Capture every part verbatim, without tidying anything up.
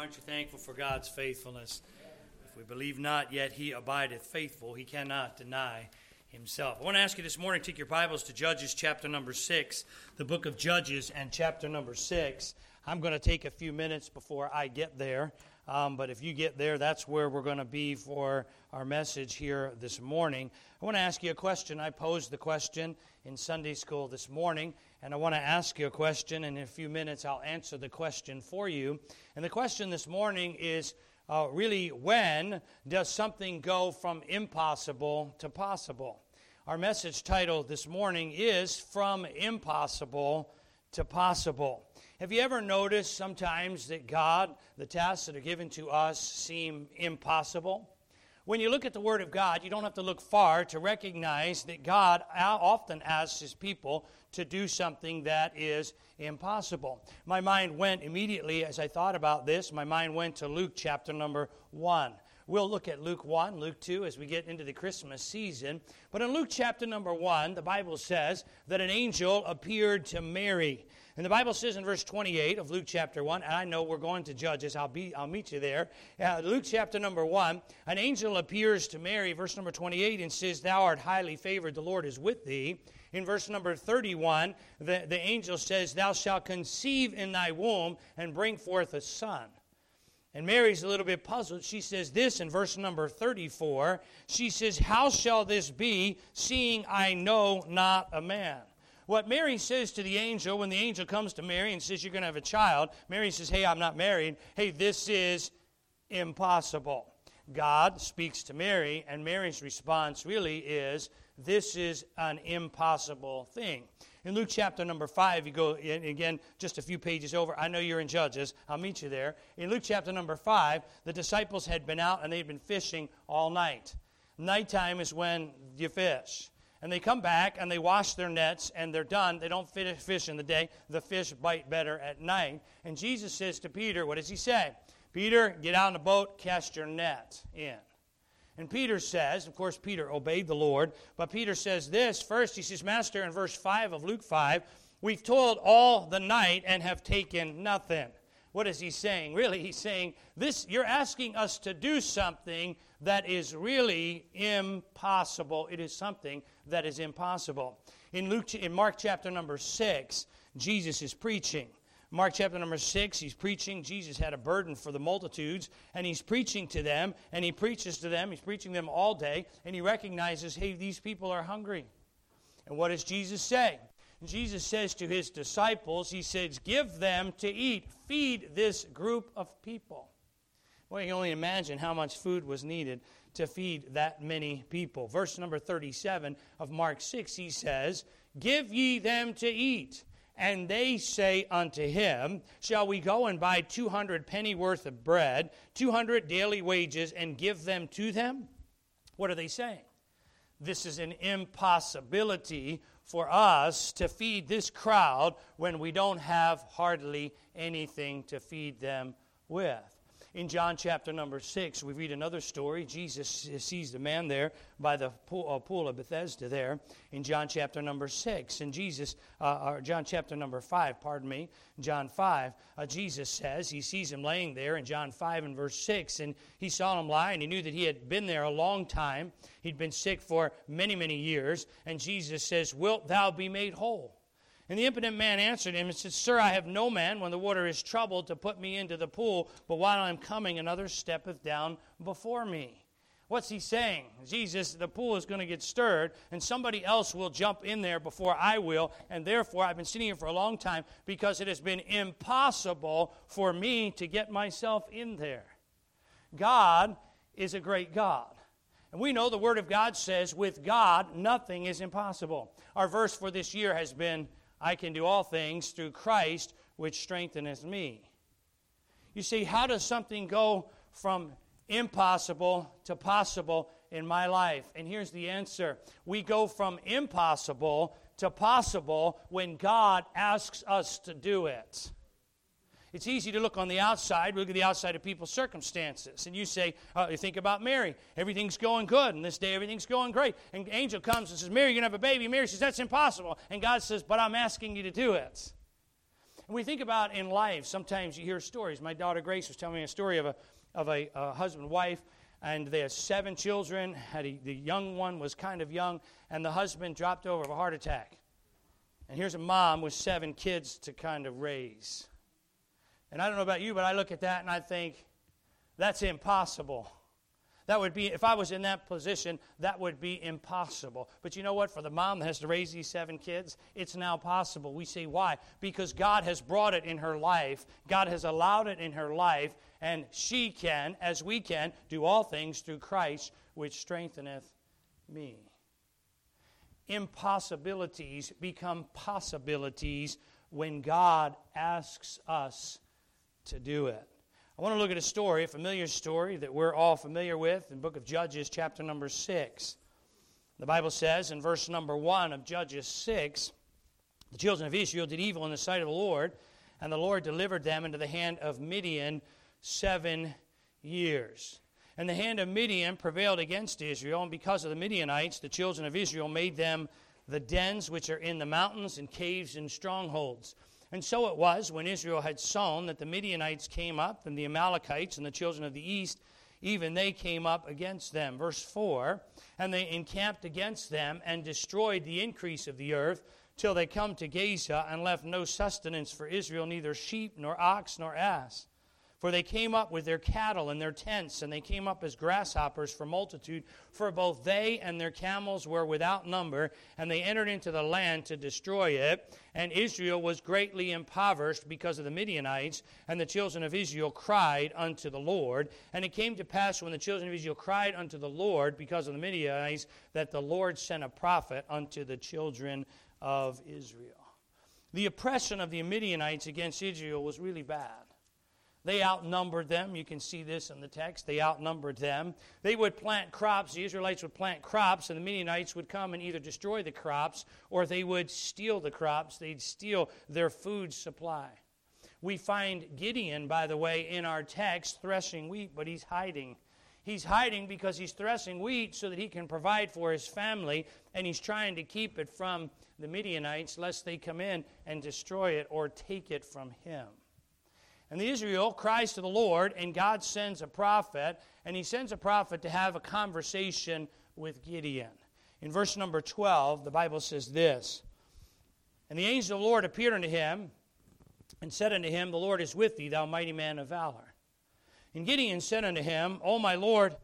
aren't you thankful for God's faithfulness? If we believe not, yet he abideth faithful. He cannot deny himself. I want to ask you this morning, take your Bibles to Judges chapter number six, the book of Judges and chapter number six. I'm going to take a few minutes before I get there, um, but if you get there, that's where we're going to be for our message here this morning. I want to ask you a question. I posed the question in Sunday school this morning, and I want to ask you a question, and in a few minutes I'll answer the question for you. And the question this morning is, uh, really, when does something go from impossible to possible? Our message title this morning is From Impossible to Possible. Have you ever noticed sometimes that God, the tasks that are given to us, seem impossible? When you look at the Word of God, you don't have to look far to recognize that God often asks His people to do something that is impossible. My mind went immediately, as I thought about this, my mind went to Luke chapter number one. We'll look at Luke one, Luke two, as we get into the Christmas season. But in Luke chapter number one, the Bible says that an angel appeared to Mary. And the Bible says in verse twenty-eight of Luke chapter one, and I know we're going to Judges, I'll be, I'll meet you there. Uh, Luke chapter number one, an angel appears to Mary, verse number twenty-eight, and says, "Thou art highly favored, the Lord is with thee." In verse number thirty-one, the, the angel says, "Thou shalt conceive in thy womb and bring forth a son." And Mary's a little bit puzzled. She says this in verse number thirty-four. She says, "How shall this be, seeing I know not a man?" What Mary says to the angel, when the angel comes to Mary and says, "You're going to have a child," Mary says, "Hey, I'm not married. Hey, this is impossible." God speaks to Mary, and Mary's response really is, "This is an impossible thing." In Luke chapter number five, you go, and again, just a few pages over. I know you're in Judges. I'll meet you there. In Luke chapter number five, the disciples had been out, and they'd been fishing all night. Nighttime is when you fish. And they come back, and they wash their nets, and they're done. They don't fish in the day. The fish bite better at night. And Jesus says to Peter, what does he say? "Peter, get out in the boat, cast your net in." And Peter says, of course, Peter obeyed the Lord, but Peter says this first. He says, "Master," in verse five of Luke five, "we've toiled all the night and have taken nothing." What is he saying? Really, he's saying, this, you're asking us to do something that is really impossible. It is something that is impossible. In Luke, in Mark chapter number six, Jesus is preaching. Mark chapter number six, he's preaching. Jesus had a burden for the multitudes, and he's preaching to them, and he preaches to them. He's preaching them all day, and he recognizes, hey, these people are hungry. And what does Jesus say? Jesus says to his disciples, he says, "Give them to eat. Feed this group of people." Well, you can only imagine how much food was needed to feed that many people. Verse number thirty-seven of Mark six, he says, "Give ye them to eat." And they say unto him, "Shall we go and buy two hundred penny worth of bread, two hundred daily wages, and give them to them?" What are they saying? This is an impossibility for us to feed this crowd when we don't have hardly anything to feed them with. In John chapter number six, we read another story. Jesus sees the man there by the pool, uh, pool of Bethesda there in John chapter number six. And Jesus, uh, or John chapter number five, pardon me, John five, uh, Jesus says, he sees him laying there in John five and verse six. And he saw him lie, and he knew that he had been there a long time. He'd been sick for many, many years. And Jesus says, "Wilt thou be made whole?" And the impotent man answered him and said, "Sir, I have no man when the water is troubled to put me into the pool, but while I'm coming, another steppeth down before me." What's he saying? Jesus, the pool is going to get stirred, and somebody else will jump in there before I will, and therefore I've been sitting here for a long time because it has been impossible for me to get myself in there. God is a great God. And we know the Word of God says, with God, nothing is impossible. Our verse for this year has been, "I can do all things through Christ, which strengtheneth me." You see, how does something go from impossible to possible in my life? And here's the answer. We go from impossible to possible when God asks us to do it. It's easy to look on the outside. We look at the outside of people's circumstances. And you say, uh, you think about Mary. Everything's going good. And this day, everything's going great. And the angel comes and says, "Mary, you're going to have a baby." Mary says, "That's impossible." And God says, "But I'm asking you to do it." we think about in life, sometimes you hear stories. My daughter Grace was telling me a story of a of a, a husband and wife, and they had seven children. Had a, the young one was kind of young, and the husband dropped over of a heart attack. And here's a mom with seven kids to kind of raise. And I don't know about you, but I look at that and I think, that's impossible. That would be, if I was in that position, that would be impossible. But you know what? For the mom that has to raise these seven kids, it's now possible. We see why. Because God has brought it in her life. God has allowed it in her life. And she can, as we can, do all things through Christ, which strengtheneth me. Impossibilities become possibilities when God asks us to do it. I want to look at a story, a familiar story that we're all familiar with in the book of Judges, chapter number six. The Bible says in verse number one of Judges six, the children of Israel did evil in the sight of the Lord, and the Lord delivered them into the hand of Midian seven years. And the hand of Midian prevailed against Israel, and because of the Midianites, the children of Israel made them the dens which are in the mountains and caves and strongholds. And so it was, when Israel had sown, that the Midianites came up, and the Amalekites and the children of the east, even they came up against them. Verse four, and they encamped against them and destroyed the increase of the earth, till they come to Gaza, and left no sustenance for Israel, neither sheep nor ox nor ass. For they came up with their cattle and their tents, and they came up as grasshoppers for multitude, for both they and their camels were without number, and they entered into the land to destroy it. And Israel was greatly impoverished because of the Midianites, and the children of Israel cried unto the Lord. And it came to pass, when the children of Israel cried unto the Lord because of the Midianites, that the Lord sent a prophet unto the children of Israel. The oppression of the Midianites against Israel was really bad. They outnumbered them. You can see this in the text. They outnumbered them. They would plant crops. The Israelites would plant crops, and the Midianites would come and either destroy the crops or they would steal the crops. They'd steal their food supply. We find Gideon, by the way, in our text, threshing wheat, but he's hiding. He's hiding because he's threshing wheat so that he can provide for his family, and he's trying to keep it from the Midianites lest they come in and destroy it or take it from him. And the Israel cries to the Lord, and God sends a prophet, and he sends a prophet to have a conversation with Gideon. In verse number twelve, the Bible says this, and the angel of the Lord appeared unto him, and said unto him, the Lord is with thee, thou mighty man of valor. And Gideon said unto him, O my Lord,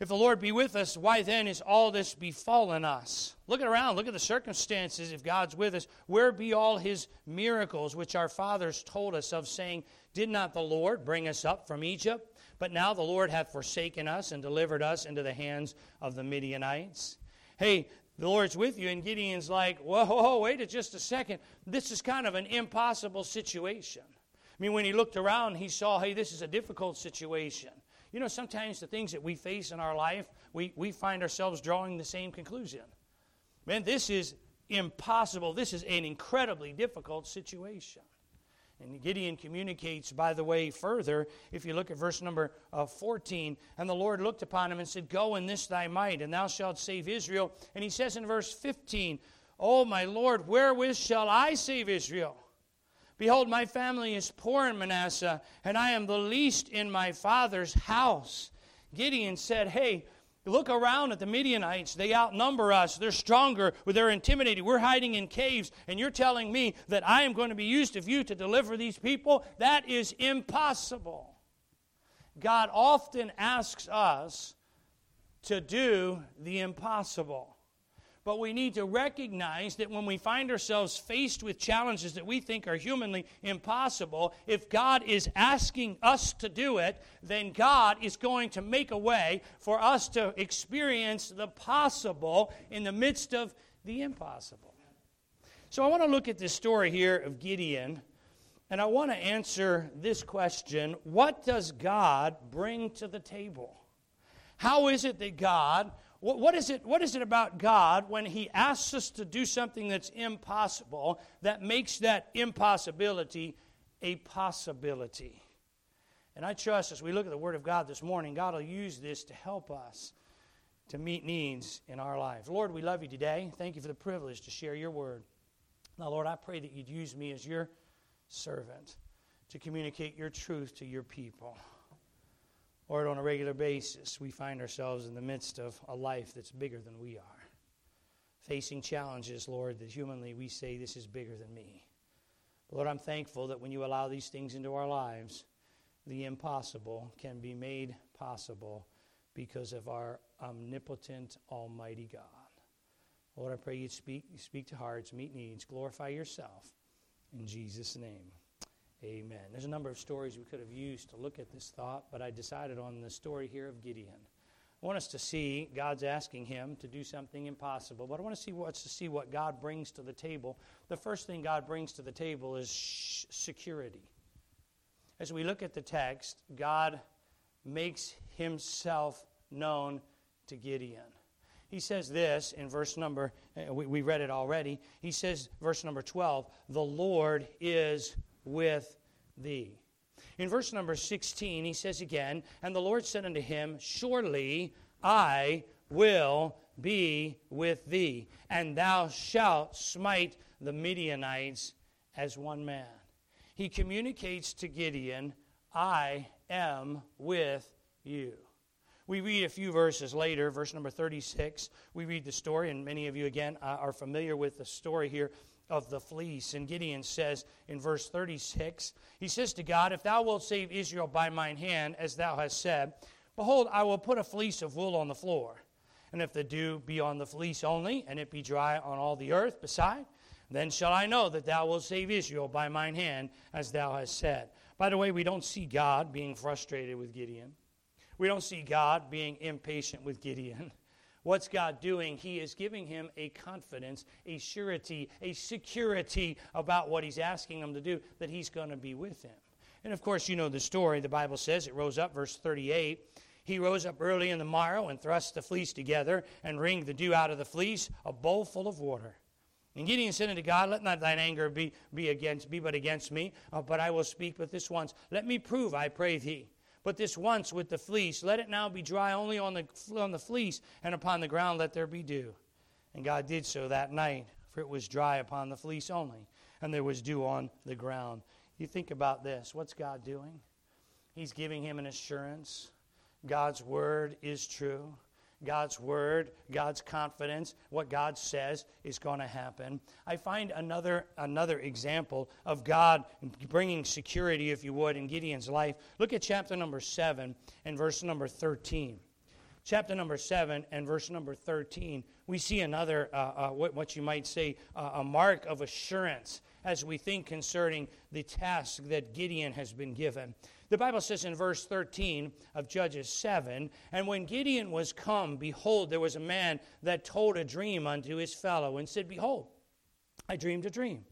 if the Lord be with us, why then is all this befallen us? Look around, look at the circumstances. If God's with us, where be all his miracles which our fathers told us of, saying, did not the Lord bring us up from Egypt? But now the Lord hath forsaken us and delivered us into the hands of the Midianites. Hey, the Lord's with you. And Gideon's like, whoa, whoa, wait just a second. This is kind of an impossible situation. I mean, when he looked around, he saw, hey, this is a difficult situation. You know, sometimes the things that we face in our life, we, we find ourselves drawing the same conclusion. Man, this is impossible. This is an incredibly difficult situation. And Gideon communicates, by the way, further, if you look at verse number uh, fourteen, and the Lord looked upon him and said, go in this thy might, and thou shalt save Israel. And he says in verse fifteen, O my Lord, wherewith shall I save Israel? Behold, my family is poor in Manasseh, and I am the least in my father's house. Gideon said, hey, look around at the Midianites. They outnumber us. They're stronger. They're intimidated. We're hiding in caves, and you're telling me that I am going to be used of you to deliver these people? That is impossible. God often asks us to do the impossible. But we need to recognize that when we find ourselves faced with challenges that we think are humanly impossible, if God is asking us to do it, then God is going to make a way for us to experience the possible in the midst of the impossible. So I want to look at this story here of Gideon, and I want to answer this question: what does God bring to the table? How is it that God... What is it, what is it about God when he asks us to do something that's impossible that makes that impossibility a possibility? And I trust as we look at the Word of God this morning, God will use this to help us to meet needs in our life. Lord, we love you today. Thank you for the privilege to share your Word. Now, Lord, I pray that you'd use me as your servant to communicate your truth to your people. Lord, on a regular basis, we find ourselves in the midst of a life that's bigger than we are, facing challenges, Lord, that humanly we say this is bigger than me. But Lord, I'm thankful that when you allow these things into our lives, the impossible can be made possible because of our omnipotent, almighty God. Lord, I pray you speak, you speak to hearts, meet needs, glorify yourself. In Jesus' name, amen. There's a number of stories we could have used to look at this thought, but I decided on the story here of Gideon. I want us to see God's asking him to do something impossible, but I want to see what, to see what God brings to the table. The first thing God brings to the table is sh- security. As we look at the text, God makes himself known to Gideon. He says this in verse number, we, we read it already. He says, verse number twelve, the Lord is with thee. In verse number sixteen, he says again, and the Lord said unto him, surely I will be with thee, and thou shalt smite the Midianites as one man. He communicates to Gideon, I am with you. We read a few verses later, verse number thirty-six, we read the story, and many of you, again, are familiar with the story here of the fleece. And Gideon says in verse thirty-six, he says to God, if thou wilt save Israel by mine hand, as thou hast said, behold, I will put a fleece of wool on the floor. And if the dew be on the fleece only, and it be dry on all the earth beside, then shall I know that thou wilt save Israel by mine hand, as thou hast said. By the way, we don't see God being frustrated with Gideon. We don't see God being impatient with Gideon. What's God doing? He is giving him a confidence, a surety, a security about what he's asking him to do, that he's going to be with him. And of course, you know the story. The Bible says it rose up, verse thirty-eight. He rose up early in the morrow and thrust the fleece together and wringed the dew out of the fleece, a bowl full of water. And Gideon said unto God, let not thine anger be, be, against, be but against me, uh, but I will speak but this once. Let me prove, I pray thee, but this once with the fleece. Let it now be dry only on the, on the fleece, and upon the ground let there be dew. And God did so that night, for it was dry upon the fleece only, and there was dew on the ground. You think about this. What's God doing? He's giving him an assurance. God's word is true. God's word, God's confidence, what God says is going to happen. I find another another example of God bringing security, if you would, in Gideon's life. Look at chapter number seven and verse number thirteen. Chapter number seven and verse number thirteen, we see another, uh, uh, what, what you might say, uh, a mark of assurance as we think concerning the task that Gideon has been given. The Bible says in verse thirteen of Judges seven, and when Gideon was come, behold, there was a man that told a dream unto his fellow, and said, behold, I dreamed a dream.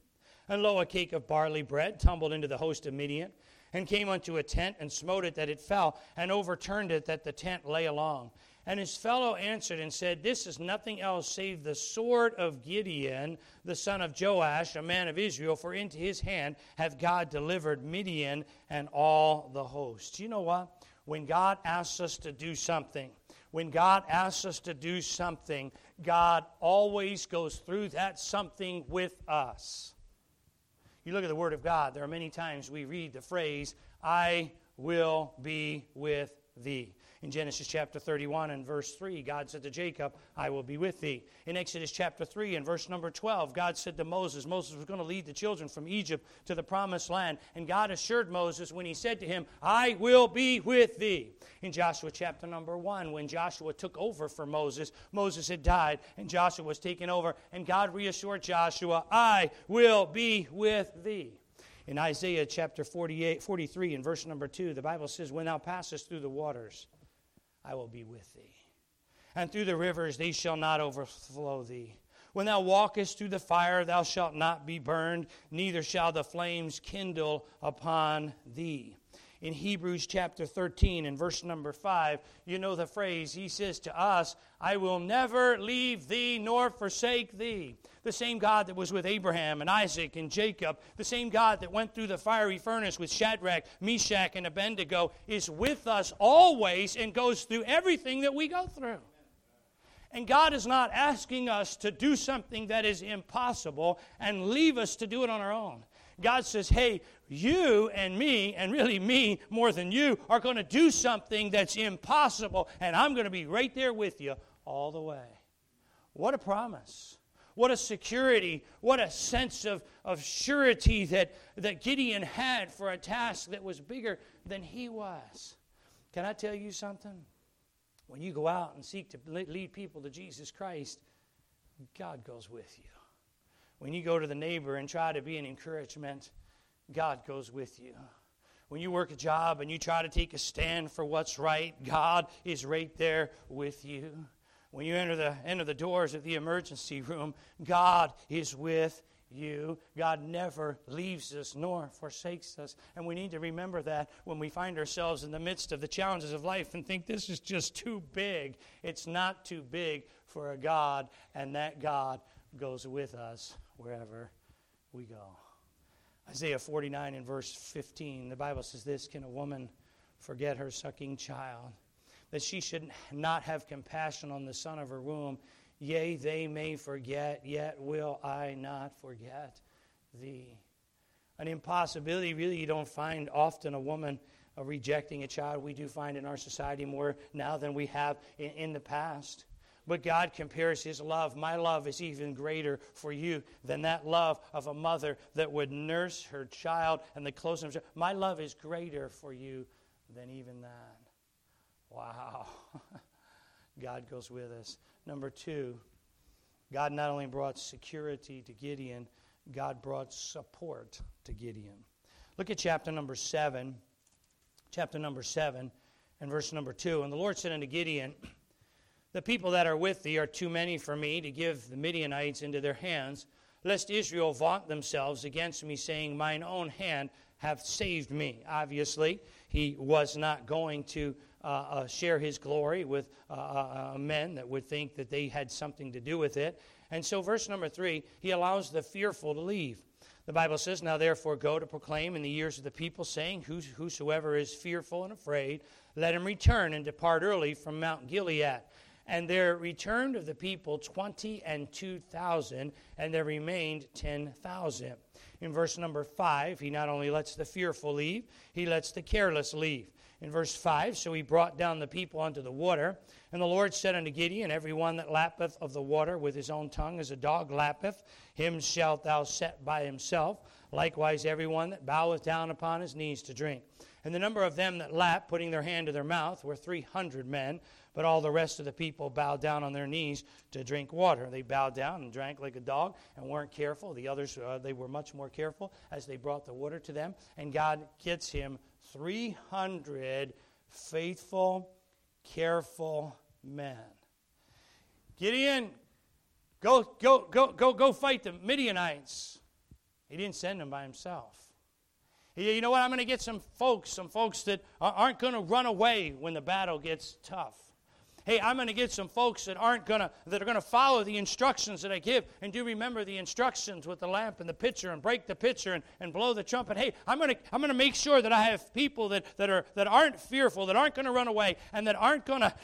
And lo, a cake of barley bread tumbled into the host of Midian, and came unto a tent, and smote it that it fell, and overturned it that the tent lay along. And his fellow answered and said, this is nothing else save the sword of Gideon, the son of Joash, a man of Israel, for into his hand hath God delivered Midian and all the hosts. You know what? When God asks us to do something, when God asks us to do something, God always goes through that something with us. You look at the Word of God, there are many times we read the phrase, I will be with thee. In Genesis chapter thirty-one and verse three, God said to Jacob, I will be with thee. In Exodus chapter three and verse number twelve, God said to Moses, Moses was going to lead the children from Egypt to the promised land. And God assured Moses when he said to him, I will be with thee. In Joshua chapter number one, when Joshua took over for Moses, Moses had died and Joshua was taken over. And God reassured Joshua, I will be with thee. In Isaiah chapter forty-eight, forty-three and verse number two, the Bible says, when thou passest through the waters, I will be with thee. And through the rivers they shall not overflow thee. When thou walkest through the fire, thou shalt not be burned, neither shall the flames kindle upon thee. In Hebrews chapter thirteen and verse number five, you know the phrase, he says to us, I will never leave thee nor forsake thee. The same God that was with Abraham and Isaac and Jacob, the same God that went through the fiery furnace with Shadrach, Meshach, and Abednego, is with us always and goes through everything that we go through. And God is not asking us to do something that is impossible and leave us to do it on our own. God says, hey, you and me, and really me more than you, are going to do something that's impossible, and I'm going to be right there with you all the way. What a promise. What a security, what a sense of, of surety that, that Gideon had for a task that was bigger than he was. Can I tell you something? When you go out and seek to lead people to Jesus Christ, God goes with you. When you go to the neighbor and try to be an encouragement, God goes with you. When you work a job and you try to take a stand for what's right, God is right there with you. When you enter the enter the doors of the emergency room, God is with you. God never leaves us nor forsakes us. And we need to remember that when we find ourselves in the midst of the challenges of life and think this is just too big. It's not too big for a God, and that God goes with us wherever we go. Isaiah forty-nine and verse fifteen, the Bible says this, can a woman forget her sucking child? That she should not have compassion on the son of her womb. Yea, they may forget, yet will I not forget thee. An impossibility, really, you don't find often a woman uh, rejecting a child. We do find in our society more now than we have in, in the past. But God compares his love. My love is even greater for you than that love of a mother that would nurse her child and the closeness of her. My love is greater for you than even that. Wow. God goes with us. Number two, God not only brought security to Gideon, God brought support to Gideon. Look at chapter number seven. Chapter number seven and verse number two. And the Lord said unto Gideon, the people that are with thee are too many for me to give the Midianites into their hands, lest Israel vaunt themselves against me, saying, mine own hand have saved me. Obviously, he was not going to Uh, uh, share his glory with uh, uh, men that would think that they had something to do with it. And so verse number three, he allows the fearful to leave. The Bible says, now therefore go to proclaim in the ears of the people, saying, Whos- whosoever is fearful and afraid, let him return and depart early from Mount Gilead. And there returned of the people twenty and two thousand, and there remained ten thousand. In verse number five, he not only lets the fearful leave, he lets the careless leave. In verse five, so he brought down the people unto the water. And the Lord said unto Gideon, every one that lappeth of the water with his own tongue as a dog lappeth, him shalt thou set by himself. Likewise, every one that boweth down upon his knees to drink. And the number of them that lapped, putting their hand to their mouth, were three hundred men. But all the rest of the people bowed down on their knees to drink water. They bowed down and drank like a dog and weren't careful. The others, uh, they were much more careful as they brought the water to them. And God gets him three hundred faithful, careful men. Gideon, go, go, go, go, go fight the Midianites. He didn't send them by himself. He, you know what? I'm going to get some folks, some folks that aren't going to run away when the battle gets tough. Hey, I'm going to get some folks that aren't going to that are going to follow the instructions that I give, and do remember the instructions with the lamp and the pitcher, and break the pitcher, and, and blow the trumpet. Hey, I'm going to I'm going to make sure that I have people that, that are that aren't fearful, that aren't going to run away, and that aren't going to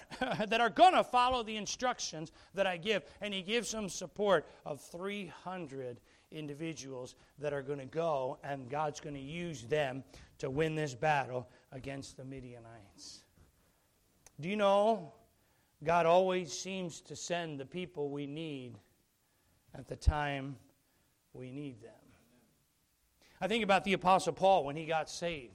that are going to follow the instructions that I give. And he gives them support of three hundred individuals that are going to go, and God's going to use them to win this battle against the Midianites. Do you know? God always seems to send the people we need at the time we need them. I think about the Apostle Paul when he got saved.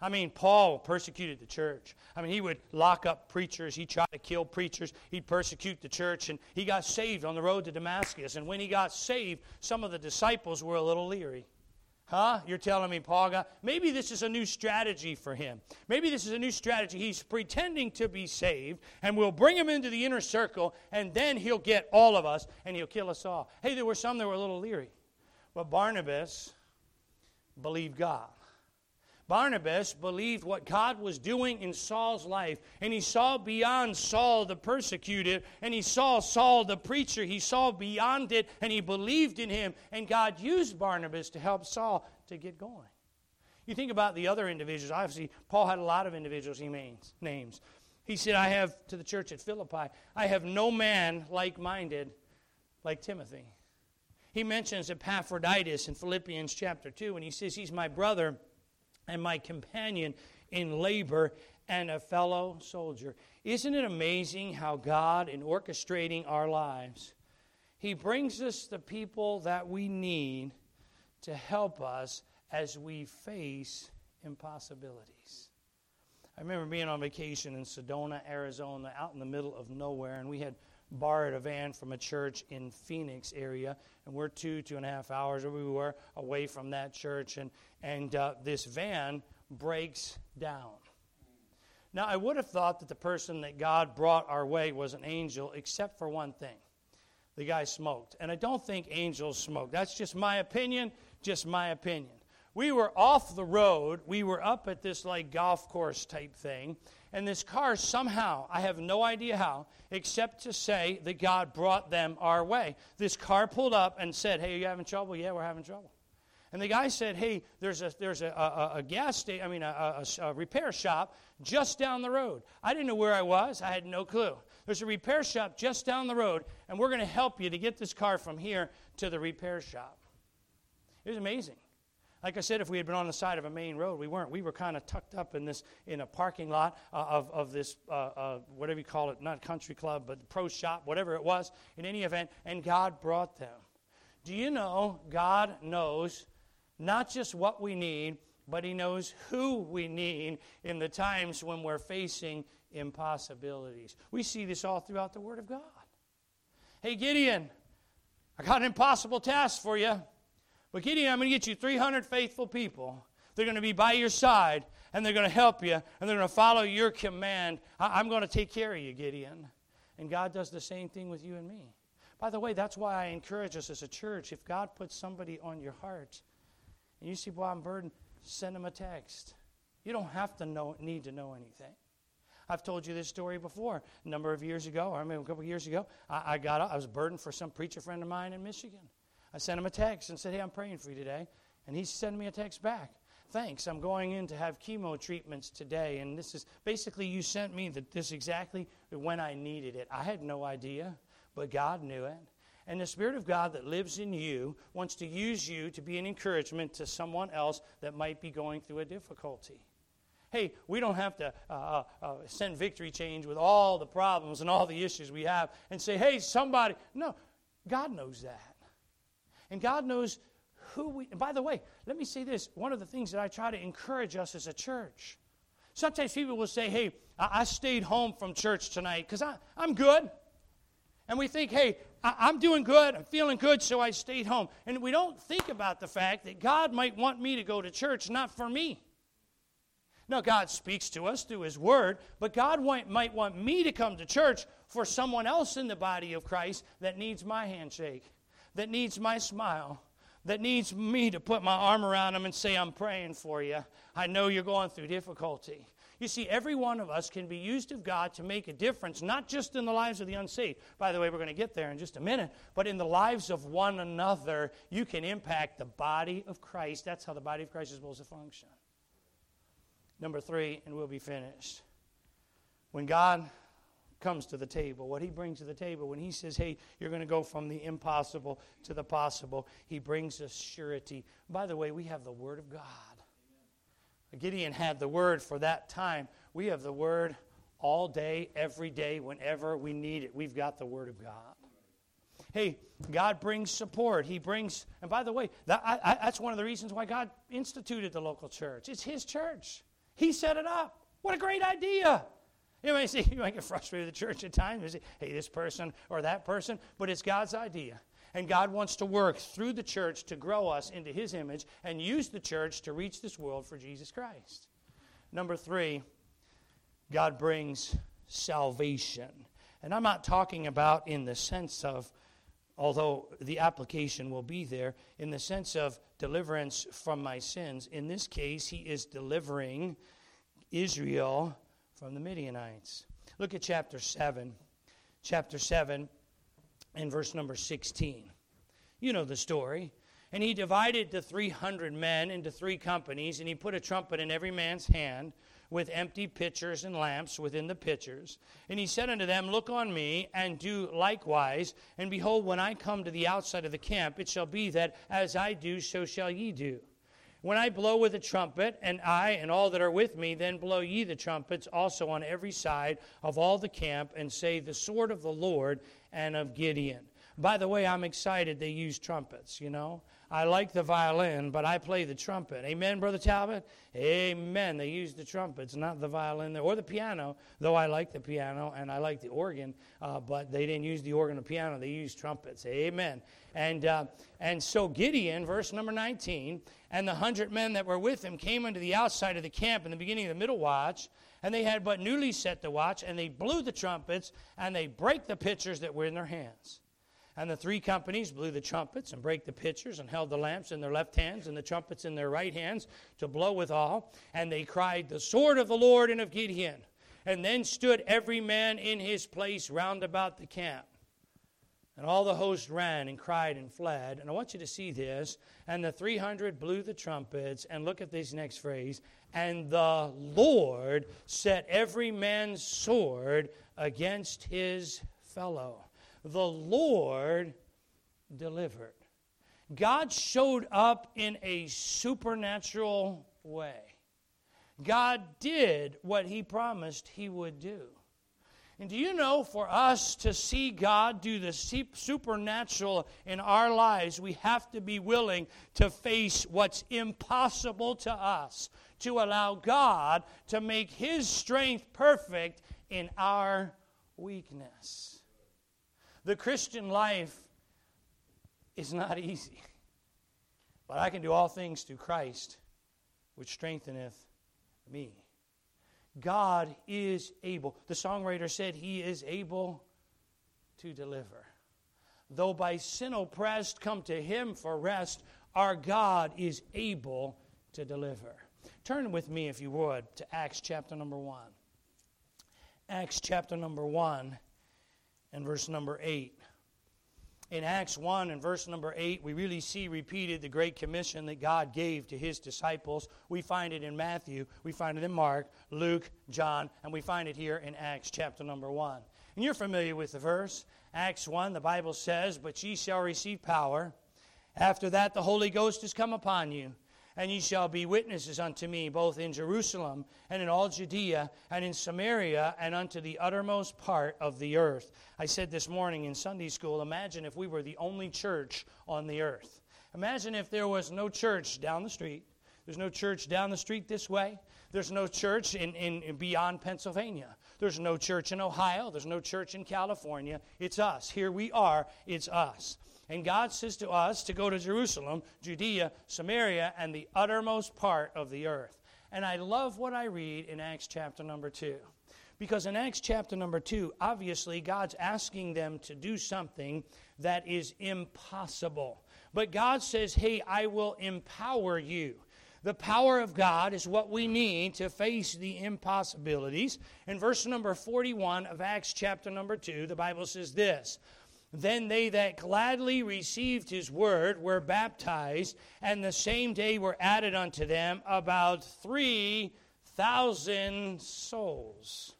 I mean, Paul persecuted the church. I mean, he would lock up preachers. He tried to kill preachers. He'd persecute the church. And he got saved on the road to Damascus. And when he got saved, some of the disciples were a little leery. Huh? You're telling me, Paul, God, maybe this is a new strategy for him. Maybe this is a new strategy. He's pretending to be saved, and we'll bring him into the inner circle, and then he'll get all of us, and he'll kill us all. Hey, there were some that were a little leery. But Barnabas believed God. Barnabas believed what God was doing in Saul's life, and he saw beyond Saul the persecuted, and he saw Saul the preacher. He saw beyond it, and he believed in him, and God used Barnabas to help Saul to get going. You think about the other individuals. Obviously, Paul had a lot of individuals he names. He said, I have, to the church at Philippi, I have no man like-minded like Timothy. He mentions Epaphroditus in Philippians chapter two, and he says he's my brother and my companion in labor and a fellow soldier. Isn't it amazing how God, in orchestrating our lives, He brings us the people that we need to help us as we face impossibilities. I remember being on vacation in Sedona, Arizona, out in the middle of nowhere, and we had borrowed a van from a church in Phoenix area, and we're two, two and a half hours, or we were away from that church, and, and uh, this van breaks down. Now, I would have thought that the person that God brought our way was an angel, except for one thing. The guy smoked. And I don't think angels smoke. That's just my opinion, just my opinion. We were off the road. We were up at this, like, golf course type thing. And this car somehow, I have no idea how, except to say that God brought them our way. This car pulled up and said, "Hey, are you having trouble?" "Yeah, we're having trouble." And the guy said, "Hey, there's a there's a, a, a gas station, I mean, a, a, a repair shop just down the road." I didn't know where I was. I had no clue. "There's a repair shop just down the road, and we're going to help you to get this car from here to the repair shop." It was amazing. Like I said, if we had been on the side of a main road, we weren't. We were kind of tucked up in this in a parking lot of, of this, uh, uh, whatever you call it, not country club, but pro shop, whatever it was, in any event, and God brought them. Do you know God knows not just what we need, but He knows who we need in the times when we're facing impossibilities? We see this all throughout the Word of God. "Hey, Gideon, I got an impossible task for you. But Gideon, I'm going to get you three hundred faithful people. They're going to be by your side, and they're going to help you, and they're going to follow your command. I'm going to take care of you, Gideon." And God does the same thing with you and me. By the way, that's why I encourage us as a church, if God puts somebody on your heart, and you see, "Boy, I'm burdened," send them a text. You don't have to know, need to know anything. I've told you this story before. A number of years ago, I mean, a couple of years ago, I, I got up, I was burdened for some preacher friend of mine in Michigan. I sent him a text and said, "Hey, I'm praying for you today." And he sent me a text back. "Thanks, I'm going in to have chemo treatments today. And this is, basically you sent me the, this exactly when I needed it." I had no idea, but God knew it. And the Spirit of God that lives in you wants to use you to be an encouragement to someone else that might be going through a difficulty. Hey, we don't have to uh, uh, send Victory Change with all the problems and all the issues we have and say, "Hey, somebody." No, God knows that. And God knows who we, and by the way, let me say this. One of the things that I try to encourage us as a church, sometimes people will say, "Hey, I, I stayed home from church tonight because I'm good." And we think, "Hey, I- I'm doing good, I'm feeling good, so I stayed home." And we don't think about the fact that God might want me to go to church, not for me. Now, God speaks to us through His Word, but God want, might want me to come to church for someone else in the body of Christ that needs my handshake, that needs my smile, that needs me to put my arm around them and say, "I'm praying for you. I know you're going through difficulty." You see, every one of us can be used of God to make a difference, not just in the lives of the unsaved. By the way, we're going to get there in just a minute. But in the lives of one another, you can impact the body of Christ. That's how the body of Christ is supposed to function. Number three, and we'll be finished. When God comes to the table, what He brings to the table, when He says, "Hey, you're going to go from the impossible to the possible," He brings us surety. By the way, we have the Word of God. Gideon had the Word for that time. We have the Word all day, every day, whenever we need it. We've got the Word of God. Hey, God brings support. He brings, and by the way, that, I, I, that's one of the reasons why God instituted the local church. It's His church. He set it up. What a great idea. You might see, you might get frustrated with the church at times. You say, "Hey, this person or that person," but it's God's idea. And God wants to work through the church to grow us into His image and use the church to reach this world for Jesus Christ. Number three, God brings salvation. And I'm not talking about in the sense of, although the application will be there, in the sense of deliverance from my sins. In this case, He is delivering Israel from the Midianites. Look at chapter seven. Chapter seven. In verse number sixteen, you know the story. "And he divided the three hundred men into three companies, and he put a trumpet in every man's hand. with empty pitchers and lamps within the pitchers. And he said unto them, Look on me, and do likewise. And behold, when I come to the outside of the camp, it shall be that as I do, so shall ye do. When I blow with a trumpet, and I and all that are with me, then blow ye the trumpets also on every side of all the camp, and say, The sword of the Lord and of Gideon. By the way, I'm excited they use trumpets, you know. I like the violin, but I play the trumpet. Amen, Brother Talbot? Amen. They use the trumpets, not the violin or the piano, though I like the piano and I like the organ, uh, but they didn't use the organ or piano. They used trumpets. Amen. And uh, and so Gideon, verse number nineteen, and the hundred men that were with him came unto the outside of the camp in the beginning of the middle watch, and they had but newly set the watch, and they blew the trumpets, and they brake the pitchers that were in their hands. And the three companies blew the trumpets and brake the pitchers and held the lamps in their left hands and the trumpets in their right hands to blow withal. And they cried, The sword of the Lord and of Gideon. And then stood every man in his place round about the camp. And all the host ran and cried and fled. And I want you to see this. And the three hundred blew the trumpets. And look at this next phrase. And the Lord set every man's sword against his fellow. The Lord delivered. God showed up in a supernatural way. God did what he promised he would do. And do you know, for us to see God do the supernatural in our lives, we have to be willing to face what's impossible to us, to allow God to make his strength perfect in our weakness. The Christian life is not easy. But I can do all things through Christ, which strengtheneth me. God is able. The songwriter said he is able to deliver. Though by sin oppressed, come to him for rest. Our God is able to deliver. Turn with me, if you would, to Acts chapter number one. Acts chapter number one. And verse number eight. In Acts one and verse number eight, we really see repeated the great commission that God gave to his disciples. We find it in Matthew, we find it in Mark, Luke, John, and we find it here in Acts chapter number one. And you're familiar with the verse. Acts one, the Bible says, But ye shall receive power. After that the Holy Ghost is come upon you. And ye shall be witnesses unto me, both in Jerusalem and in all Judea and in Samaria and unto the uttermost part of the earth. I said this morning in Sunday school, imagine if we were the only church on the earth. Imagine if there was no church down the street. There's no church down the street this way. There's no church in, in, in beyond Pennsylvania. There's no church in Ohio. There's no church in California. It's us. Here we are. It's us. And God says to us to go to Jerusalem, Judea, Samaria, and the uttermost part of the earth. And I love what I read in Acts chapter number two. Because in Acts chapter number two, obviously God's asking them to do something that is impossible. But God says, hey, I will empower you. The power of God is what we need to face the impossibilities. In verse number forty-one of Acts chapter number two, the Bible says this, Then they that gladly received his word were baptized, and the same day were added unto them about three thousand souls.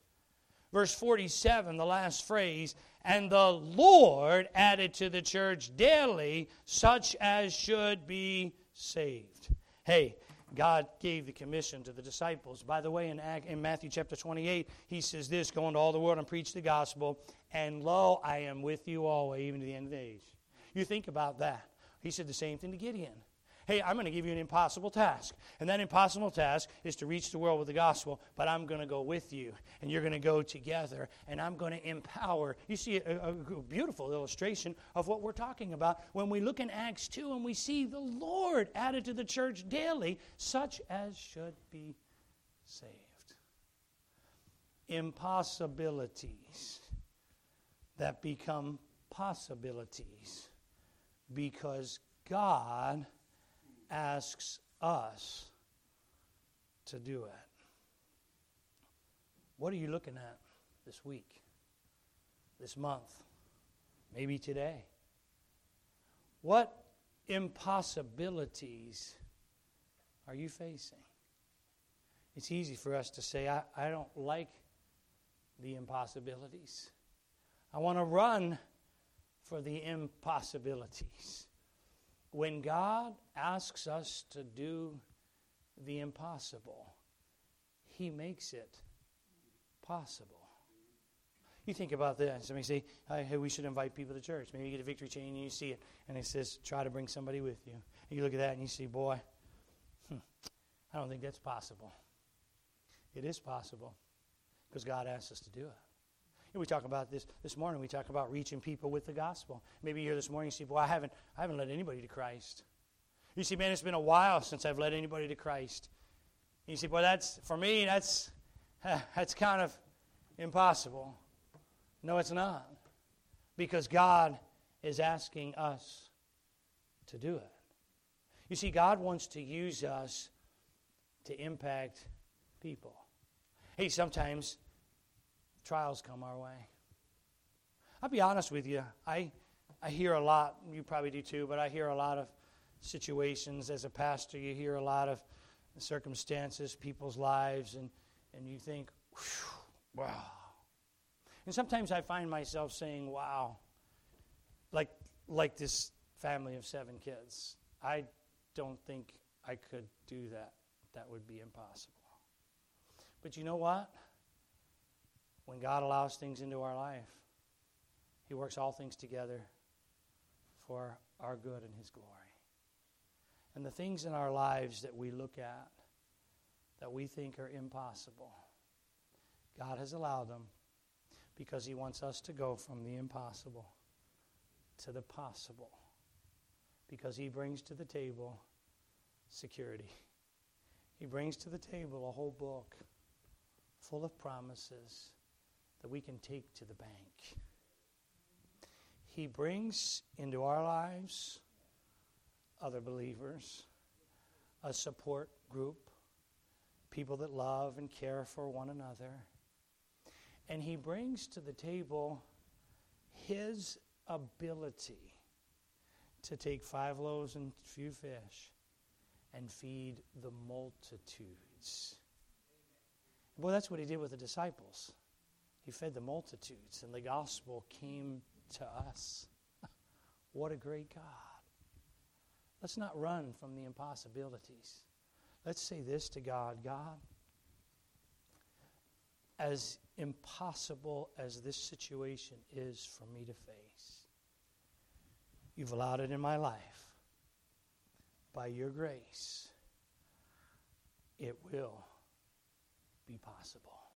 Verse forty-seven, the last phrase, And the Lord added to the church daily such as should be saved. Hey, God gave the commission to the disciples. By the way, in, Act, in Matthew chapter twenty-eight, he says this, Go into all the world and preach the gospel, and lo, I am with you always, even to the end of the age. You think about that. He said the same thing to Gideon. Hey, I'm going to give you an impossible task. And that impossible task is to reach the world with the gospel, but I'm going to go with you, and you're going to go together, and I'm going to empower. You see a, a beautiful illustration of what we're talking about when we look in Acts two and we see the Lord added to the church daily, such as should be saved. Impossibilities that become possibilities because God asks us to do it. What are you looking at this week, this month, maybe today? What impossibilities are you facing? It's easy for us to say, I, I don't like the impossibilities. I want to run for the impossibilities. When God asks us to do the impossible, He makes it possible. You think about this. Somebody say, hey, we should invite people to church. Maybe you get a victory chain and you see it. And it says, try to bring somebody with you. And you look at that and you see, boy, hmm, I don't think that's possible. It is possible because God asked us to do it. And we talk about this this morning. We talk about reaching people with the gospel. Maybe you're here this morning and you see, boy, I haven't, I haven't led anybody to Christ. You see, man, it's been a while since I've led anybody to Christ. And you see, boy, that's, for me, that's, that's kind of impossible. No, it's not, because God is asking us to do it. You see, God wants to use us to impact people. Hey, sometimes trials come our way. I'll be honest with you. I I hear a lot, you probably do too, but I hear a lot of situations. As a pastor, you hear a lot of circumstances, people's lives, and, and you think, wow. And sometimes I find myself saying, wow, like like this family of seven kids, I don't think I could do that. That would be impossible. But you know what? When God allows things into our life, He works all things together for our good and His glory. And the things in our lives that we look at, that we think are impossible, God has allowed them, because He wants us to go from the impossible to the possible. Because He brings to the table security. He brings to the table a whole book full of promises that we can take to the bank. He brings into our lives other believers, a support group, people that love and care for one another. And He brings to the table His ability to take five loaves and a few fish and feed the multitudes. Well, that's what He did with the disciples. He fed the multitudes, and the gospel came to us. What a great God. Let's not run from the impossibilities. Let's say this to God. God, as impossible as this situation is for me to face, You've allowed it in my life. By Your grace, it will be possible.